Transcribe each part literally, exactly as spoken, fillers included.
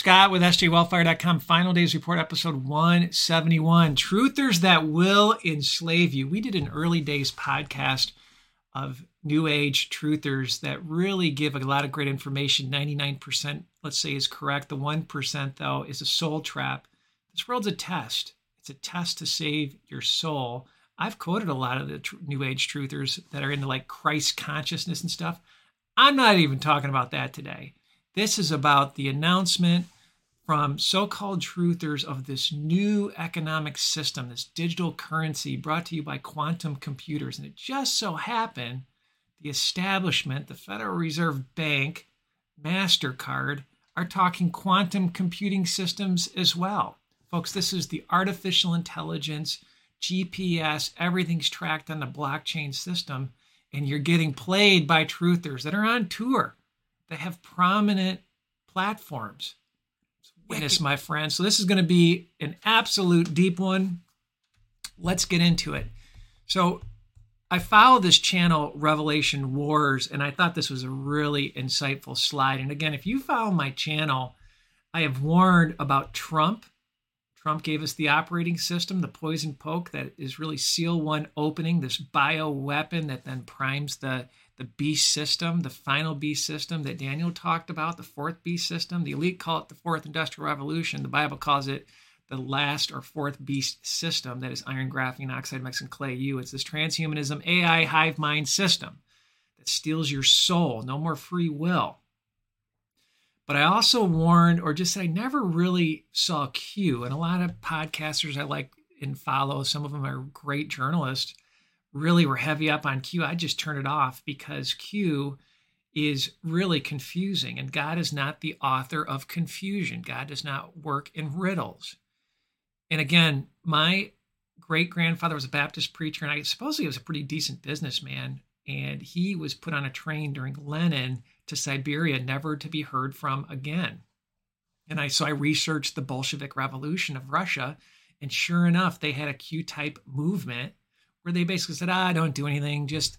Scott with s j wellfire dot com, Final Days Report, episode one seventy-one, Truthers That Will Enslave You. We did an early days podcast of new age truthers that really give a lot of great information. ninety-nine percent, let's say, is correct. The one percent, though, is a soul trap. This world's a test. It's a test to save your soul. I've quoted a lot of the tr- new age truthers that are into like Christ consciousness and stuff. I'm not even talking about that today. This is about the announcement from so-called truthers of this new economic system, this digital currency brought to you by quantum computers. And it just so happened the establishment, the Federal Reserve Bank, MasterCard, are talking quantum computing systems as well. Folks, this is the artificial intelligence, G P S, everything's tracked on the blockchain system, and you're getting played by truthers that are on tour, that have prominent platforms. Witness, my friend. So this is going to be an absolute deep one. Let's get into it. So I follow this channel, Revelation Wars, and I thought this was a really insightful slide. And again, if you follow my channel, I have warned about Trump. Trump gave us the operating system, the poison poke that is really Seal One opening, this bioweapon that then primes the, the Beast System, the final Beast System that Daniel talked about, the fourth Beast System. The elite call it the fourth industrial revolution. The Bible calls it the last or fourth Beast System. That is iron, graphene, oxide, Mexican clay, you. It's this transhumanism, A I, hive mind system that steals your soul. No more free will. But I also warned, or just said, I never really saw Q. And a lot of podcasters I like and follow, some of them are great journalists, really were heavy up on Q. I just turned it off because Q is really confusing. And God is not the author of confusion. God does not work in riddles. And again, my great-grandfather was a Baptist preacher, and I supposedly was a pretty decent businessman. And he was put on a train during Lenin to Siberia, never to be heard from again. And I so I researched the Bolshevik Revolution of Russia, and sure enough, they had a Q-type movement where they basically said, ah, don't do anything, just,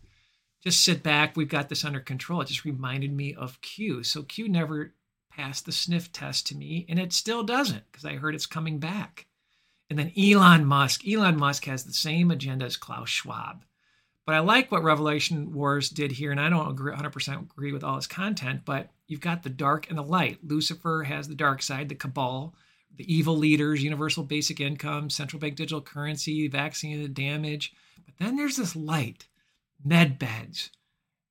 just sit back, we've got this under control. It just reminded me of Q. So Q never passed the sniff test to me, and it still doesn't, because I heard it's coming back. And then Elon Musk. Elon Musk has the same agenda as Klaus Schwab. But I like what Revelation Wars did here, and I don't agree one hundred percent agree with all his content, but you've got the dark and the light. Lucifer has the dark side, the cabal, the evil leaders, universal basic income, central bank digital currency, vaccine, the damage. But then there's this light, med beds,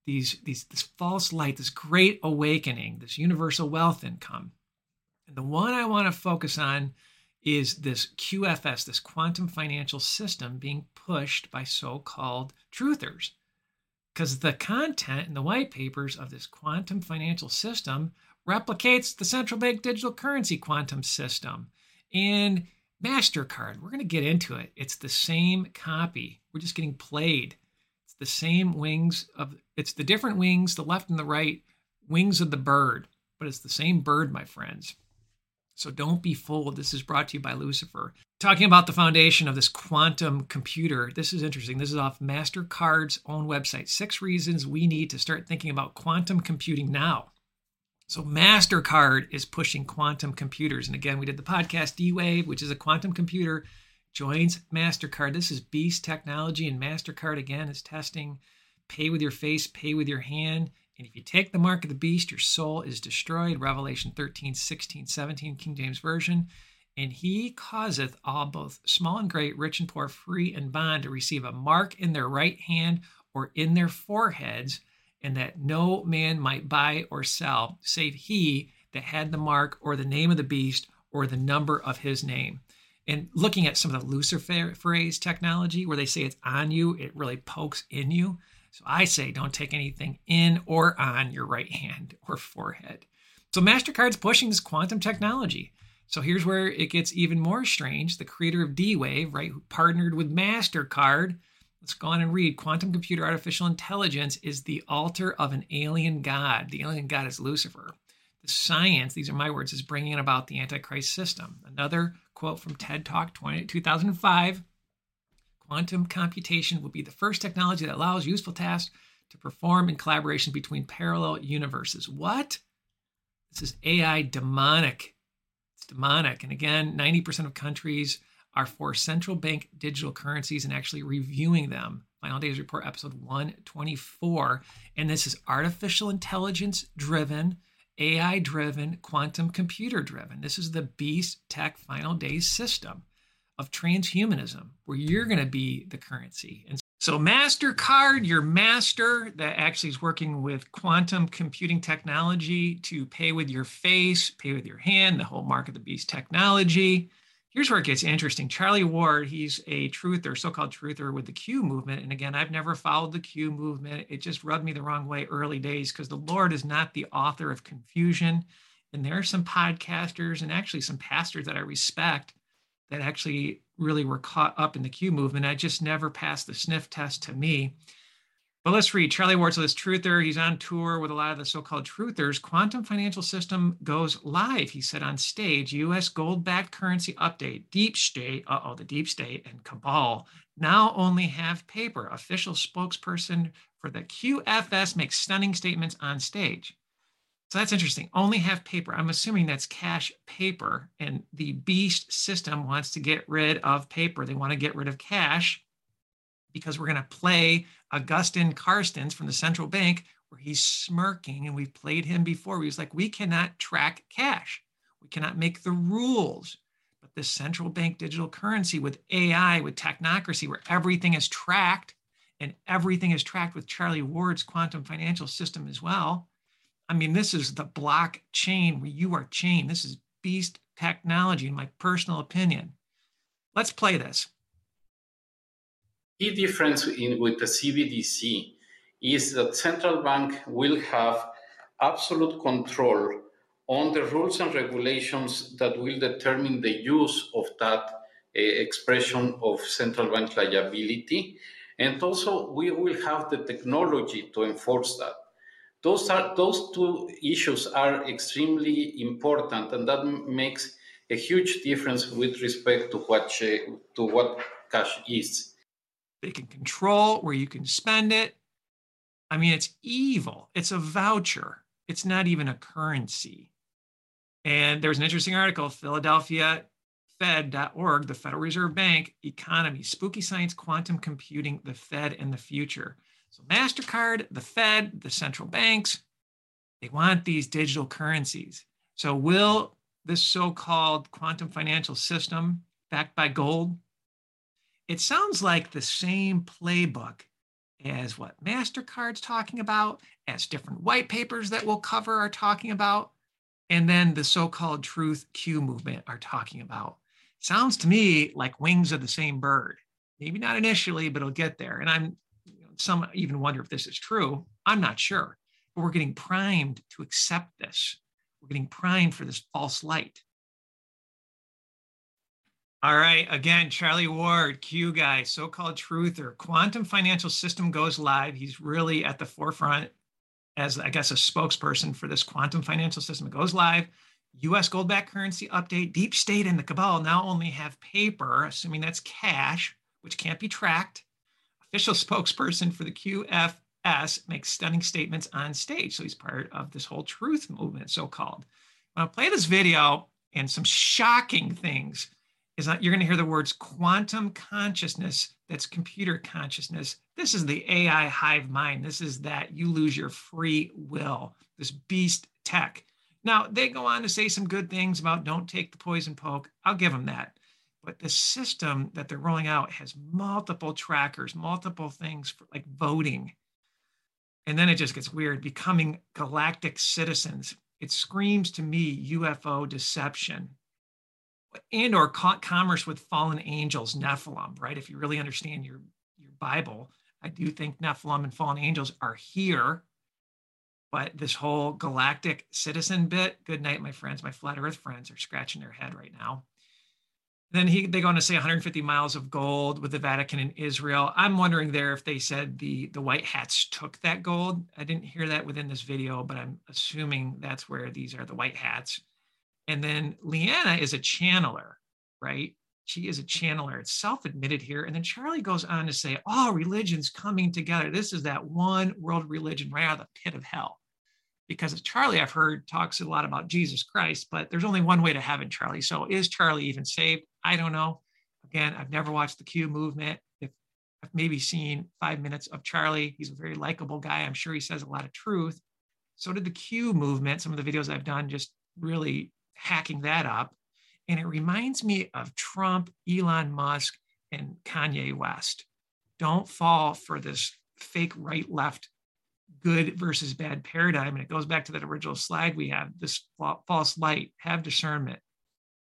these, these, this false light, this great awakening, this universal wealth income. And the one I want to focus on is this Q F S, this quantum financial system being pushed by so-called truthers. Because the content in the white papers of this quantum financial system replicates the central bank digital currency quantum system and MasterCard. We're going to get into it. It's the same copy. We're just getting played. It's the same wings of, it's the different wings, the left and the right, wings of the bird. But it's the same bird, my friends. So don't be fooled. This is brought to you by Lucifer. Talking about the foundation of this quantum computer, this is interesting. This is off MasterCard's own website. Six reasons we need to start thinking about quantum computing now. So MasterCard is pushing quantum computers. And again, we did the podcast D-Wave, which is a quantum computer, joins MasterCard. This is Beast Technology, and MasterCard, again, is testing pay with your face, pay with your hand. And if you take the mark of the beast, your soul is destroyed. Revelation thirteen, sixteen, seventeen, King James Version. And he causeth all, both small and great, rich and poor, free and bond, to receive a mark in their right hand or in their foreheads, and that no man might buy or sell, save he that had the mark or the name of the beast or the number of his name. And looking at some of the Lucifer phrase technology, where they say it's on you, it really pokes in you. So I say don't take anything in or on your right hand or forehead. So MasterCard's pushing this quantum technology. So here's where it gets even more strange. The creator of D-Wave, right, who partnered with MasterCard. Let's go on and read. Quantum computer artificial intelligence is the altar of an alien god. The alien god is Lucifer. The science, these are my words, is bringing about the Antichrist system. Another quote from TED Talk twenty, two thousand five. Quantum computation will be the first technology that allows useful tasks to perform in collaboration between parallel universes. What? This is A I demonic It's demonic. And again, ninety percent of countries are for central bank digital currencies and actually reviewing them. Final Days Report, episode one twenty-four. And this is artificial intelligence driven, A I driven, quantum computer driven. This is the Beast Tech Final Days system of transhumanism, where you're going to be the currency. And so MasterCard, your master, that actually is working with quantum computing technology to pay with your face, pay with your hand, the whole mark of the beast technology. Here's where it gets interesting. Charlie Ward, he's a truther, so-called truther with the Q movement. And again, I've never followed the Q movement. It just rubbed me the wrong way early days, because the Lord is not the author of confusion. And there are some podcasters and actually some pastors that I respect that actually really were caught up in the Q movement. I just never passed the sniff test to me. But let's read Charlie Ward. So this truther, he's on tour with a lot of the so-called truthers. Quantum Financial System goes live, he said on stage. U S gold-backed currency update. Deep state, uh-oh, the deep state and cabal now only have paper. Official spokesperson for the Q F S makes stunning statements on stage. So that's interesting. Only have paper. I'm assuming that's cash paper. And the beast system wants to get rid of paper. They want to get rid of cash because we're going to play Augustin Carstens from the central bank, where he's smirking. And we've played him before. He was like, we cannot track cash. We cannot make the rules. But this central bank digital currency with A I, with technocracy, where everything is tracked, and everything is tracked with Charlie Ward's quantum financial system as well. I mean, this is the blockchain where you are chained. This is beast technology, in my personal opinion. Let's play this. The difference in, with the C B D C is that central bank will have absolute control on the rules and regulations that will determine the use of that uh, expression of central bank liability. And also, we will have the technology to enforce that. Those are those two issues are extremely important, and that m- makes a huge difference with respect to what she, to what cash is. They can control where you can spend it. I mean, it's evil. It's a voucher. It's not even a currency. And there was an interesting article, Philadelphia Fed dot org, the Federal Reserve Bank, economy, spooky science, quantum computing, the Fed and the future. So MasterCard, the Fed, the central banks, they want these digital currencies. So will this so-called quantum financial system backed by gold? It sounds like the same playbook as what MasterCard's talking about, as different white papers that we'll cover are talking about, and then the so-called truth Q movement are talking about. Sounds to me like wings of the same bird. Maybe not initially, but it'll get there. And I'm Some even wonder if this is true. I'm not sure, but we're getting primed to accept this. We're getting primed for this false light. All right, again, Charlie Ward, Q guy, so-called truther. Quantum Financial System goes live. He's really at the forefront as, I guess, a spokesperson for this quantum financial system. It goes live. U S gold-backed currency update. Deep state and the cabal now only have paper, assuming that's cash, which can't be tracked. Official spokesperson for the Q F S makes stunning statements on stage. So he's part of this whole truth movement, so-called. When I play this video, and some shocking things is that you're going to hear the words quantum consciousness. That's computer consciousness. This is the A I hive mind. This is that you lose your free will, this beast tech. Now, they go on to say some good things about don't take the poison poke. I'll give them that. But the system that they're rolling out has multiple trackers, multiple things for like voting. And then it just gets weird, becoming galactic citizens. It screams to me U F O deception and or commerce with fallen angels, Nephilim, right? If you really understand your, your Bible, I do think Nephilim and fallen angels are here. But this whole galactic citizen bit, good night, my friends, my flat earth friends are scratching their head right now. Then he, they go on to say one hundred fifty miles of gold with the Vatican and Israel. I'm wondering there if they said the, the white hats took that gold. I didn't hear that within this video, but I'm assuming that's where these are the white hats. And then Leanna is a channeler, right? She is a channeler. It's self-admitted here. And then Charlie goes on to say, all religions coming together. This is that one world religion right out of the pit of hell. because Charlie, I've heard, talks a lot about Jesus Christ, but there's only one way to heaven, Charlie. So is Charlie even saved? I don't know. Again, I've never watched the Q movement. If I've maybe seen five minutes of Charlie. He's a very likable guy. I'm sure he says a lot of truth. So did the Q movement. Some of the videos I've done just really hacking that up. And it reminds me of Trump, Elon Musk, and Kanye West. Don't fall for this fake right-left good versus bad paradigm. And it goes back to that original slide we have, this false light, have discernment,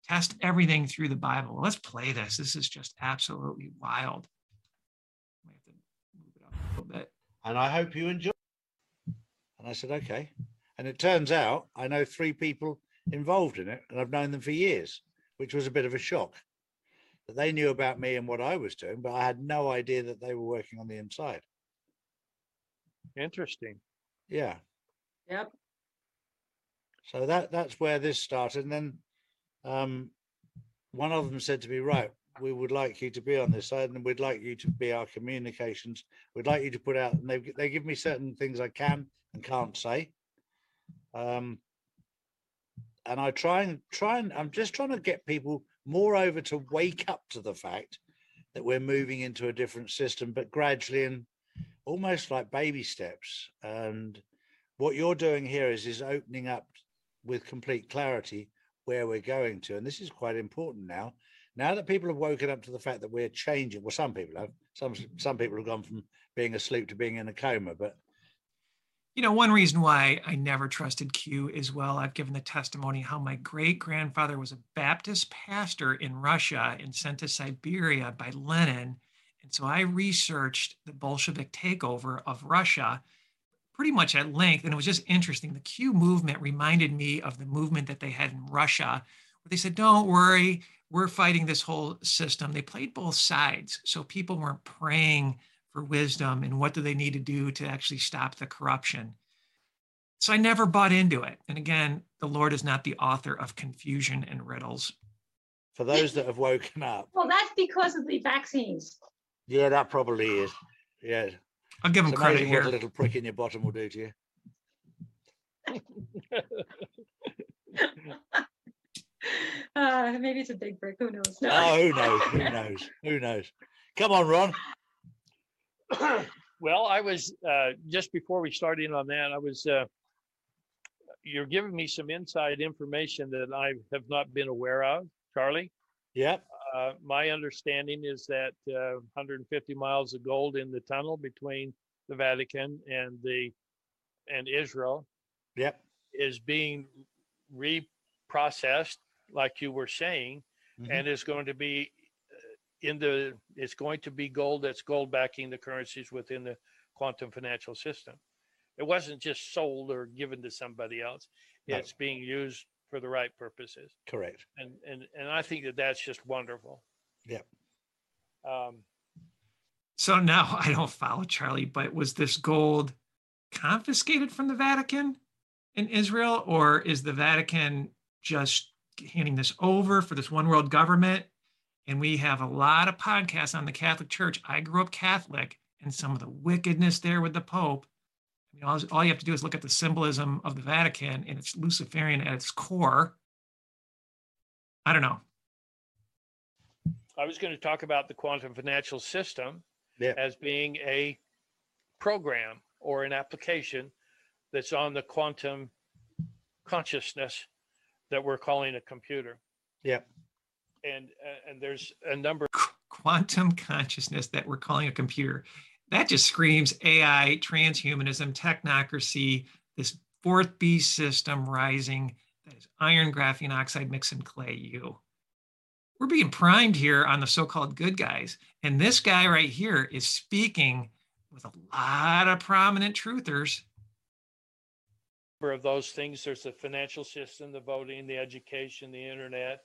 test everything through the Bible. Let's play this. This is just absolutely wild. I have to move it up a little bit. And I hope you enjoy. And I said, okay. And it turns out I know three people involved in it, and I've known them for years, which was a bit of a shock. They knew about me and what I was doing, but I had no idea that they were working on the inside. Interesting. Yeah. Yep. So that that's where this started. And then um, one of them said to me, right, we would like you to be on this side, and we'd like you to be our communications. We'd like you to put out, and they, they give me certain things I can and can't say. Um, and I try and try and I'm just trying to get people more over to wake up to the fact that we're moving into a different system, but gradually and almost like baby steps. And what you're doing here is, is opening up with complete clarity where we're going to. And this is quite important now. Now that people have woken up to the fact that we're changing, well, some people have, some, some people have gone from being asleep to being in a coma, but you know, one reason why I never trusted Q is, well, I've given the testimony how my great-grandfather was a Baptist pastor in Russia and sent to Siberia by Lenin. And so I researched the Bolshevik takeover of Russia pretty much at length. And it was just interesting. The Q movement reminded me of the movement that they had in Russia, where they said, don't worry, we're fighting this whole system. They played both sides. So people weren't praying for wisdom and what do they need to do to actually stop the corruption. So I never bought into it. And again, the Lord is not the author of confusion and riddles. For those that have woken up. Well, that's because of the vaccines. Yeah, that probably is. Yeah. I'll give them it's credit here. What a little prick in your bottom will do to you. uh, maybe it's a big prick. Who knows? No. Oh, who knows? Who knows? Who knows? Come on, Ron. Well, I was uh, just before we started in on that, I was uh, you're giving me some inside information that I have not been aware of, Charlie. Yeah. Uh, my understanding is that uh, one hundred fifty miles of gold in the tunnel between the Vatican and the and Israel. Yep. Is being reprocessed, like you were saying, mm-hmm. and is going to be. In the, it's going to be gold that's gold backing the currencies within the quantum financial system. It wasn't just sold or given to somebody else. It's no. being used for the right purposes. Correct. And and and I think that that's just wonderful. Yeah. Um, so now I don't follow Charlie, but was this gold confiscated from the Vatican in Israel, or is the Vatican just handing this over for this one world government? And we have a lot of podcasts on the Catholic Church. I grew up Catholic, and some of the wickedness there with the Pope. I mean, all, all you have to do is look at the symbolism of the Vatican, and it's Luciferian at its core. I don't know. I was going to talk about the quantum financial system yeah. as being a program or an application that's on the quantum consciousness that we're calling a computer. Yeah. And uh, and there's a number quantum consciousness that we're calling a computer that just screams A I, transhumanism, technocracy, this fourth beast system rising that is iron, graphene oxide, mix and clay. You, we're being primed here on the so-called good guys, and this guy right here is speaking with a lot of prominent truthers. Of those things, there's the financial system, the voting, the education, the internet.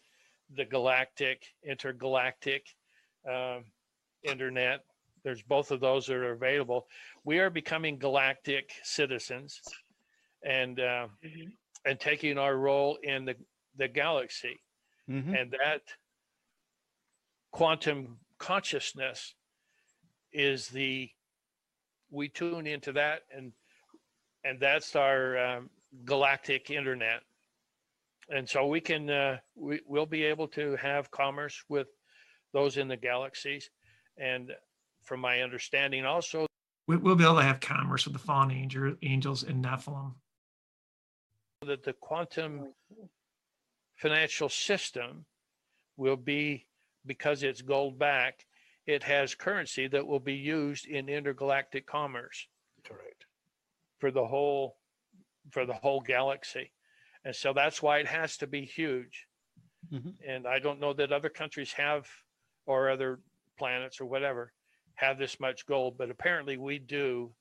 The galactic, intergalactic uh, internet. There's both of those that are available. We are becoming galactic citizens, and uh, mm-hmm. and taking our role in the the galaxy, mm-hmm. and that quantum consciousness is the we tune into that, and and that's our um, galactic internet. And so we can, uh, we, we'll be able to have commerce with those in the galaxies. And from my understanding also, we'll be able to have commerce with the fallen angel, angels in Nephilim. That the quantum financial system will be, because it's gold-backed, it has currency that will be used in intergalactic commerce. Correct. For the whole, for the whole galaxy. And so that's why it has to be huge. Mm-hmm. And I don't know that other countries have, or other planets or whatever, have this much gold, but apparently we do.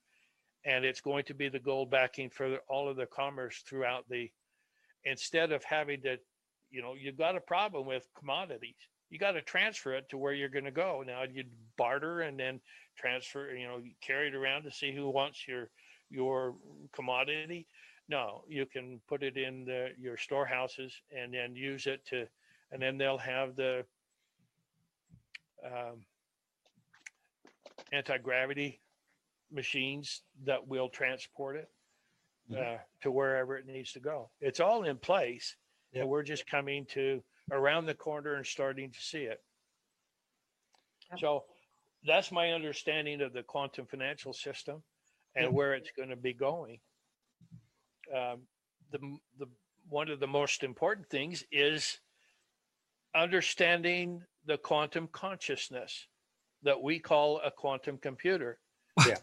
And it's going to be the gold backing for all of the commerce throughout the, instead of having to, you know, you've got a problem with commodities. You got to transfer it to where you're going to go. Now you'd barter and then transfer, you know, carry it around to see who wants your, your commodity. No, you can put it in the, your storehouses and then use it to, and then they'll have the, um, anti-gravity machines that will transport it uh, mm-hmm. to wherever it needs to go. It's all in place, yep. And we're just coming to around the corner and starting to see it. Yep. So that's my understanding of the quantum financial system and mm-hmm. where it's going to be going. Um, the the one of the most important things is understanding the quantum consciousness that we call a quantum computer. Yeah.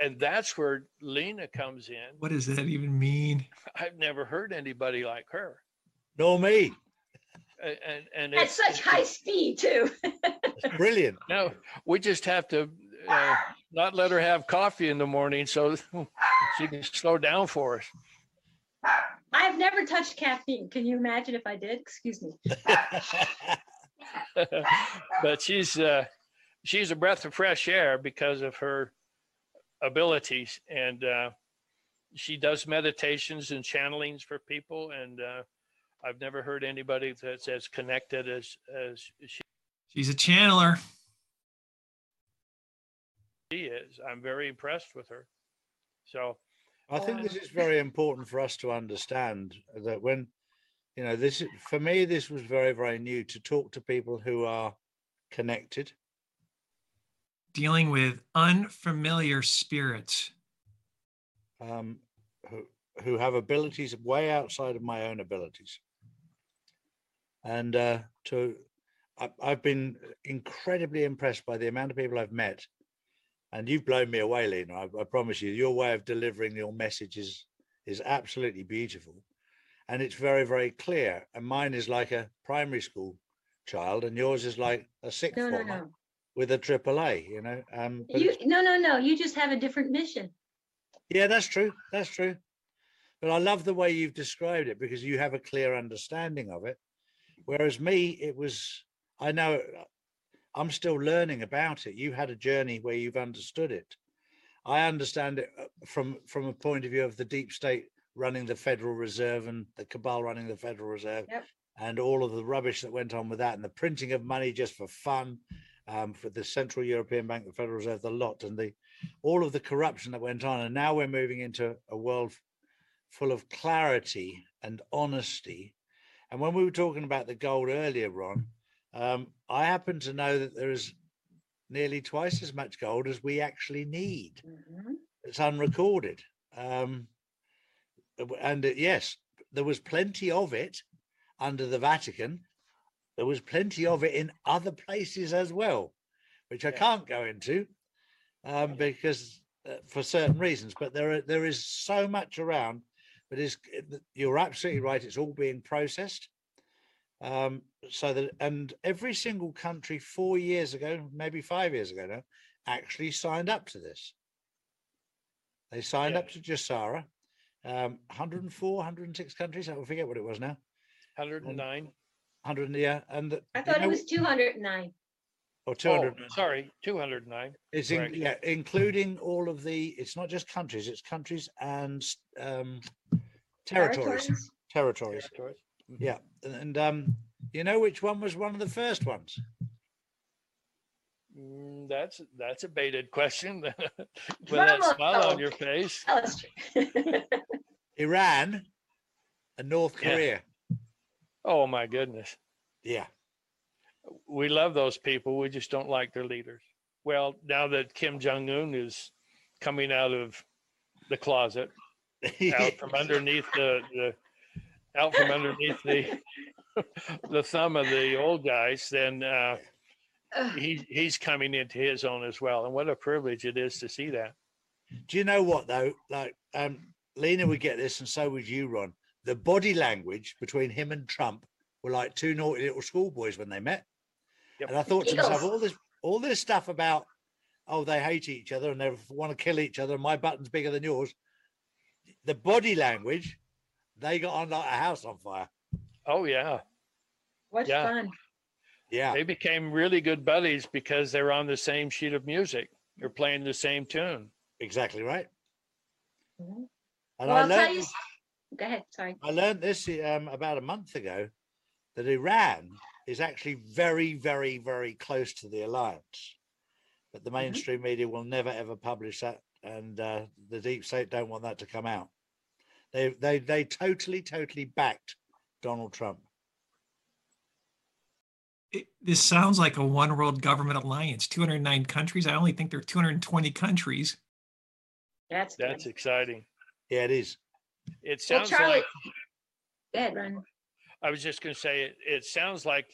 And that's where Leanna comes in. What does that even mean? I've never heard anybody like her. No, me. And, and at it's, such it's, high speed too. It's brilliant. No, we just have to uh, not let her have coffee in the morning so she can slow down for us. I've never touched caffeine. Can you imagine if I did? Excuse me. But she's, uh, she's a breath of fresh air because of her abilities, and uh, she does meditations and channelings for people. And uh, I've never heard anybody that's as connected as as she. She's a channeler. She is. I'm very impressed with her. So, I think this is very important for us to understand that when, you know, this for me this was very very new to talk to people who are connected. Dealing with unfamiliar spirits um, who, who have abilities way outside of my own abilities. And uh, to, I, I've been incredibly impressed by the amount of people I've met, and you've blown me away, Leanna. I, I promise you, your way of delivering your message is, is absolutely beautiful. And it's very, very clear. And mine is like a primary school child and yours is like a sixth no, former. No, no. With a triple A, you know. Um, you, no, no, no. You just have a different mission. Yeah, that's true. That's true. But I love the way you've described it because you have a clear understanding of it. Whereas me, it was, I know I'm still learning about it. You had a journey where you've understood it. I understand it from, from a point of view of the deep state running the Federal Reserve and the cabal running the Federal Reserve yep. and all of the rubbish that went on with that and the printing of money just for fun. Um, for the Central European Bank, the Federal Reserve, the lot, and the all of the corruption that went on. And now we're moving into a world full of clarity and honesty. And when we were talking about the gold earlier, Ron, um, I happen to know that there is nearly twice as much gold as we actually need. Mm-hmm. It's unrecorded. Um, and uh, yes, there was plenty of it under the Vatican. There was plenty of it in other places as well, which I can't go into um, because uh, for certain reasons. But there are, there is so much around. But it's, you're absolutely right. It's all being processed. Um, so that and every single country four years ago, maybe five years ago now, actually signed up to this. They signed yeah. up to Jasara. Um, one hundred four, one hundred six countries. I forget what it was now. one hundred nine. Um, one hundred yeah, and I thought you know, it was two hundred nine or two hundred. Oh, sorry, two hundred nine. It's in, yeah, including all of the. It's not just countries; it's countries and um, territories. Territories. Territories. Territories. Mm-hmm. Yeah, and, and um, you know which one was one of the first ones? Mm, that's that's a baited question. With that smile on your face, Iran. and North Korea. Yeah. Oh, my goodness. Yeah. We love those people. We just don't like their leaders. Well, now that Kim Jong-un is coming out of the closet, out from underneath the, the out from underneath the the thumb of the old guys, then uh, he he's coming into his own as well. And what a privilege it is to see that. Do you know what though? Like um, Lena would get this, and so would you, Ron. The body language between him and Trump were like two naughty little schoolboys when they met. Yep. And I thought to myself, all this all this stuff about, oh, they hate each other and they want to kill each other, and my button's bigger than yours. The body language, they got on like a house on fire. Oh, yeah. What yeah. fun. Yeah. They became really good buddies because they're on the same sheet of music. They're playing the same tune. Exactly right. Mm-hmm. And well, I I'll learned, tell you... Go ahead, sorry. I learned this um, about a month ago, that Iran is actually very, very, very close to the alliance. But the mainstream mm-hmm. media will never, ever publish that. And uh, the deep state don't want that to come out. They they they totally, totally backed Donald Trump. It, this sounds like a one world government alliance, two hundred nine countries. I only think there are two hundred twenty countries. That's good. That's exciting. Yeah, it is. It sounds well, Charlie, like. Go ahead, Ron. I was just going to say, it, it sounds like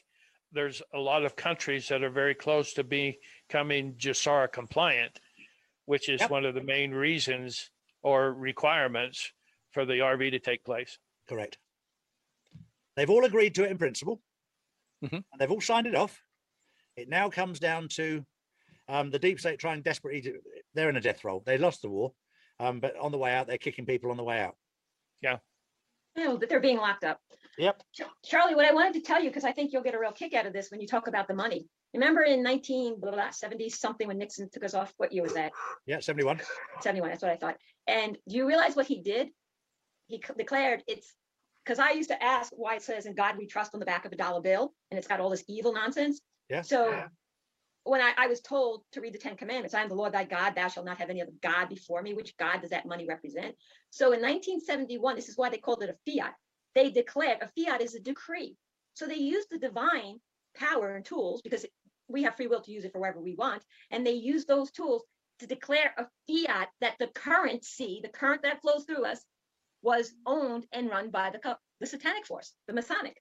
there's a lot of countries that are very close to becoming Jasara compliant, which is yep. one of the main reasons or requirements for the R V to take place. Correct. They've all agreed to it in principle, mm-hmm. and they've all signed it off. It now comes down to um, the deep state trying desperately to, they're in a death roll. They lost the war, um, but on the way out, they're kicking people on the way out. Yeah. No, but they're being locked up. Yep. Charlie, what I wanted to tell you, because I think you'll get a real kick out of this when you talk about the money. Remember in nineteen seventy something when Nixon took us off, what year was that? Yeah, seventy-one. seventy-one, that's what I thought. And do you realize what he did? He declared it's, because I used to ask why it says, "In God we trust" on the back of a dollar bill, and it's got all this evil nonsense. Yeah. So yeah. when I, I was told to read the Ten Commandments, "I am the Lord thy God, thou shalt not have any other God before me," which God does that money represent? So in nineteen seventy-one, this is why they called it a fiat. They declared a fiat is a decree. So they used the divine power and tools, because we have free will to use it for wherever we want, and they use those tools to declare a fiat that the currency, the current that flows through us, was owned and run by the the satanic force, the Masonic,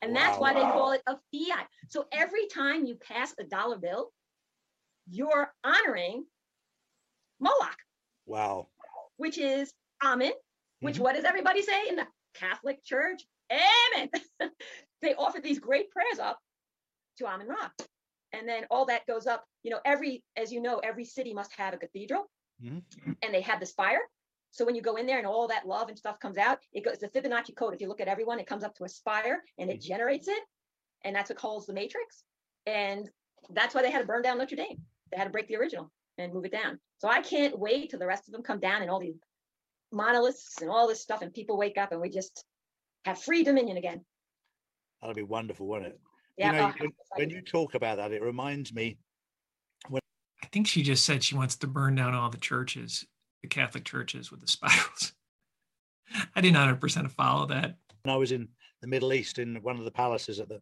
and wow, that's why wow. they call it a fiat. So every time you pass a dollar bill, you're honoring Moloch. Wow. Which is Amen. Which mm-hmm. what does everybody say in the Catholic Church? Amen. They offer these great prayers up to Amun-Ra. And then all that goes up, you know, every, as you know, every city must have a cathedral mm-hmm. and they have this fire. So when you go in there and all that love and stuff comes out, it goes, the Fibonacci code, if you look at everyone, it comes up to a spire and it generates it. And that's what calls the matrix. And that's why they had to burn down Notre Dame. They had to break the original and move it down. So I can't wait till the rest of them come down and all these monoliths and all this stuff and people wake up and we just have free dominion again. That'll be wonderful, won't it? Yeah. You know, oh, when, when you talk about that, it reminds me. When I think she just said she wants to burn down all the churches, the Catholic churches with the spirals. I didn't one hundred percent follow that. When I was in the Middle East, in one of the palaces at the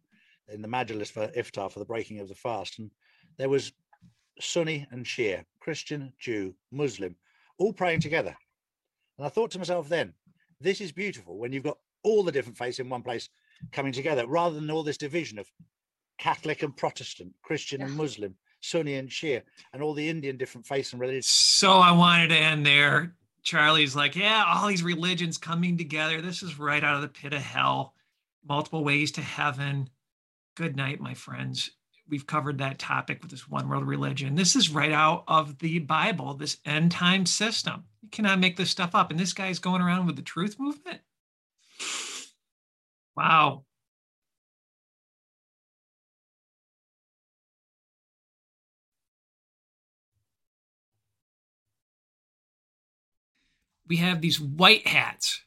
in the Majlis for Iftar, for the breaking of the fast, and there was Sunni and Shia, Christian, Jew, Muslim, all praying together. And I thought to myself then, this is beautiful when you've got all the different faiths in one place coming together, rather than all this division of Catholic and Protestant, Christian and Muslim, Sunni and Shia, and all the Indian different faiths and religions. So I wanted to end there. Charlie's like, yeah, all these religions coming together. This is right out of the pit of hell. Multiple ways to heaven. Good night, my friends. We've covered that topic with this one world religion. This is right out of the Bible, this end time system. You cannot make this stuff up. And this guy's going around with the truth movement. Wow. We have these white hats.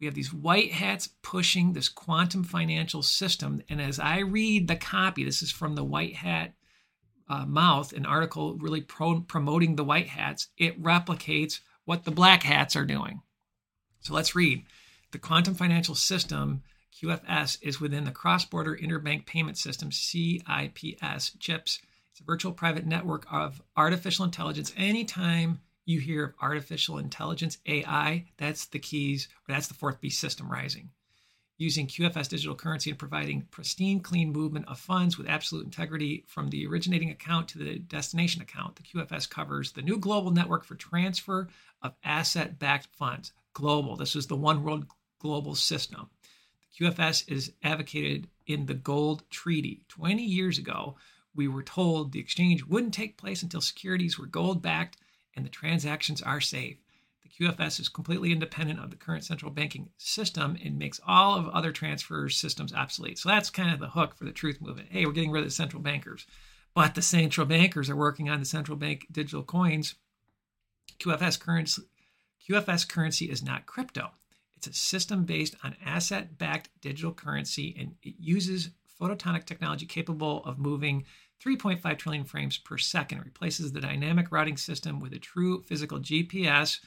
We have these white hats pushing this quantum financial system. And as I read the copy, this is from the White Hat uh, Mouth, an article really pro- promoting the white hats. It replicates what the black hats are doing. So let's read. The Quantum Financial System, Q F S, is within the Cross-Border Interbank Payment System, C I P S, CHIPS. It's a virtual private network of artificial intelligence. Anytime you hear of artificial intelligence, A I, that's the keys, or that's the fourth beast system rising. Using Q F S digital currency and providing pristine, clean movement of funds with absolute integrity from the originating account to the destination account. The Q F S covers the new global network for transfer of asset-backed funds. Global. This is the one world global system. The Q F S is advocated in the Gold Treaty. twenty years ago, we were told the exchange wouldn't take place until securities were gold-backed and the transactions are safe. The Q F S is completely independent of the current central banking system and makes all of other transfer systems obsolete. So that's kind of the hook for the truth movement. Hey, we're getting rid of the central bankers, but the central bankers are working on the central bank digital coins. Q F S currency, Q F S currency is not crypto. It's a system based on asset-backed digital currency, and it uses photonic technology capable of moving three point five trillion frames per second. It replaces the dynamic routing system with a true physical G P S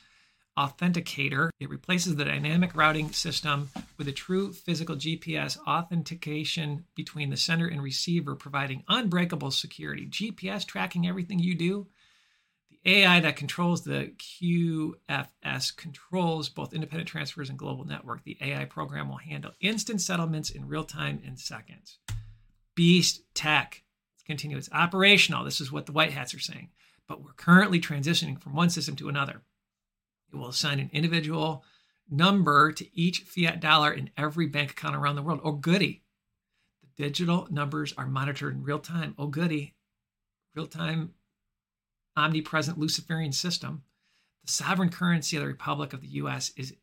authenticator. It replaces the dynamic routing system with a true physical G P S authentication between the sender and receiver, providing unbreakable security. G P S tracking everything you do. The A I that controls the Q F S controls both independent transfers and global network. The A I program will handle instant settlements in real time in seconds. Beast Tech. Let's continue. It's operational. This is what the white hats are saying. But we're currently transitioning from one system to another. It will assign an individual number to each fiat dollar in every bank account around the world. Oh, goody. The digital numbers are monitored in real time. Oh, goody. Real-time, omnipresent Luciferian system. The sovereign currency of the Republic of the U S is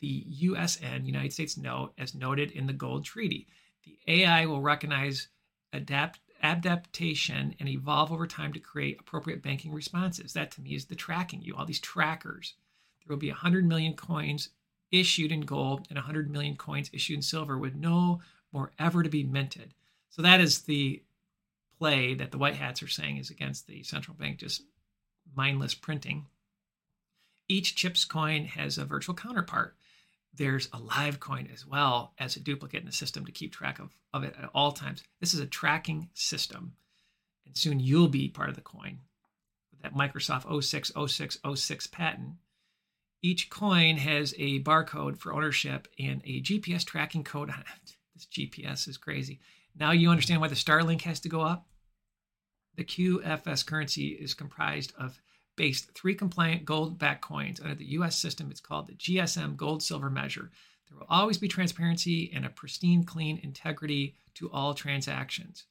the U S N, United States note, as noted in the Gold Treaty. The A I will recognize adapt, adaptation and evolve over time to create appropriate banking responses. That, to me, is the tracking you, all these trackers. There will be one hundred million coins issued in gold and one hundred million coins issued in silver with no more ever to be minted. So that is the play that the white hats are saying is against the central bank, just mindless printing. Each CHIPS coin has a virtual counterpart. There's a live coin as well as a duplicate in the system to keep track of, of it at all times. This is a tracking system. And soon you'll be part of the coin. With that Microsoft oh six oh six oh six patent, each coin has a barcode for ownership and a G P S tracking code on it. This G P S is crazy. Now you understand why the Starlink has to go up. The Q F S currency is comprised of base three compliant gold-backed coins. Under the U S system, it's called the G S M gold-silver measure. There will always be transparency and a pristine, clean integrity to all transactions.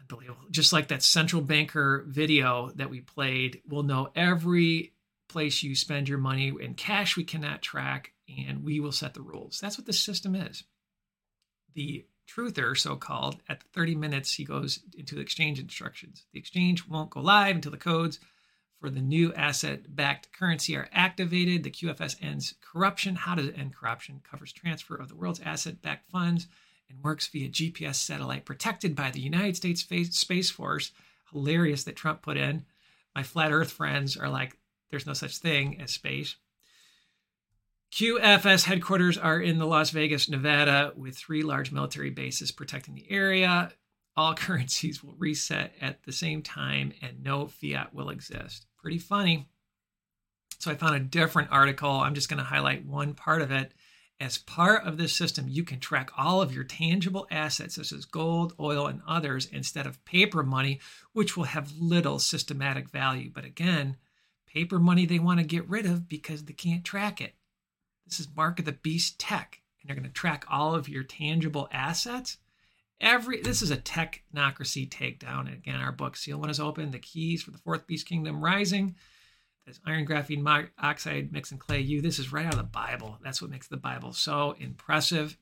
Unbelievable. Just like that central banker video that we played, we'll know every place you spend your money. In cash, we cannot track, and we will set the rules. That's what the system is. The truther, so-called, at the thirty minutes, he goes into the exchange instructions. The exchange won't go live until the codes for the new asset-backed currency are activated. The Q F S ends corruption. How does it end corruption? Covers transfer of the world's asset-backed funds and works via G P S satellite protected by the United States Space Force. Hilarious that Trump put in. My flat earth friends are like, there's no such thing as space. Q F S headquarters are in the Las Vegas, Nevada, with three large military bases protecting the area. All currencies will reset at the same time and no fiat will exist. Pretty funny. So I found a different article. I'm just going to highlight one part of it. As part of this system, you can track all of your tangible assets, such as gold, oil, and others, instead of paper money, which will have little systematic value. But again, paper money they want to get rid of because they can't track it. This is Mark of the Beast Tech, and they're going to track all of your tangible assets. Every This is a technocracy takedown. And again, our book, Seal One, is open. The keys for the fourth beast kingdom rising. That's iron, graphene, oxide, mix, and clay. You. This is right out of the Bible. That's what makes the Bible so impressive.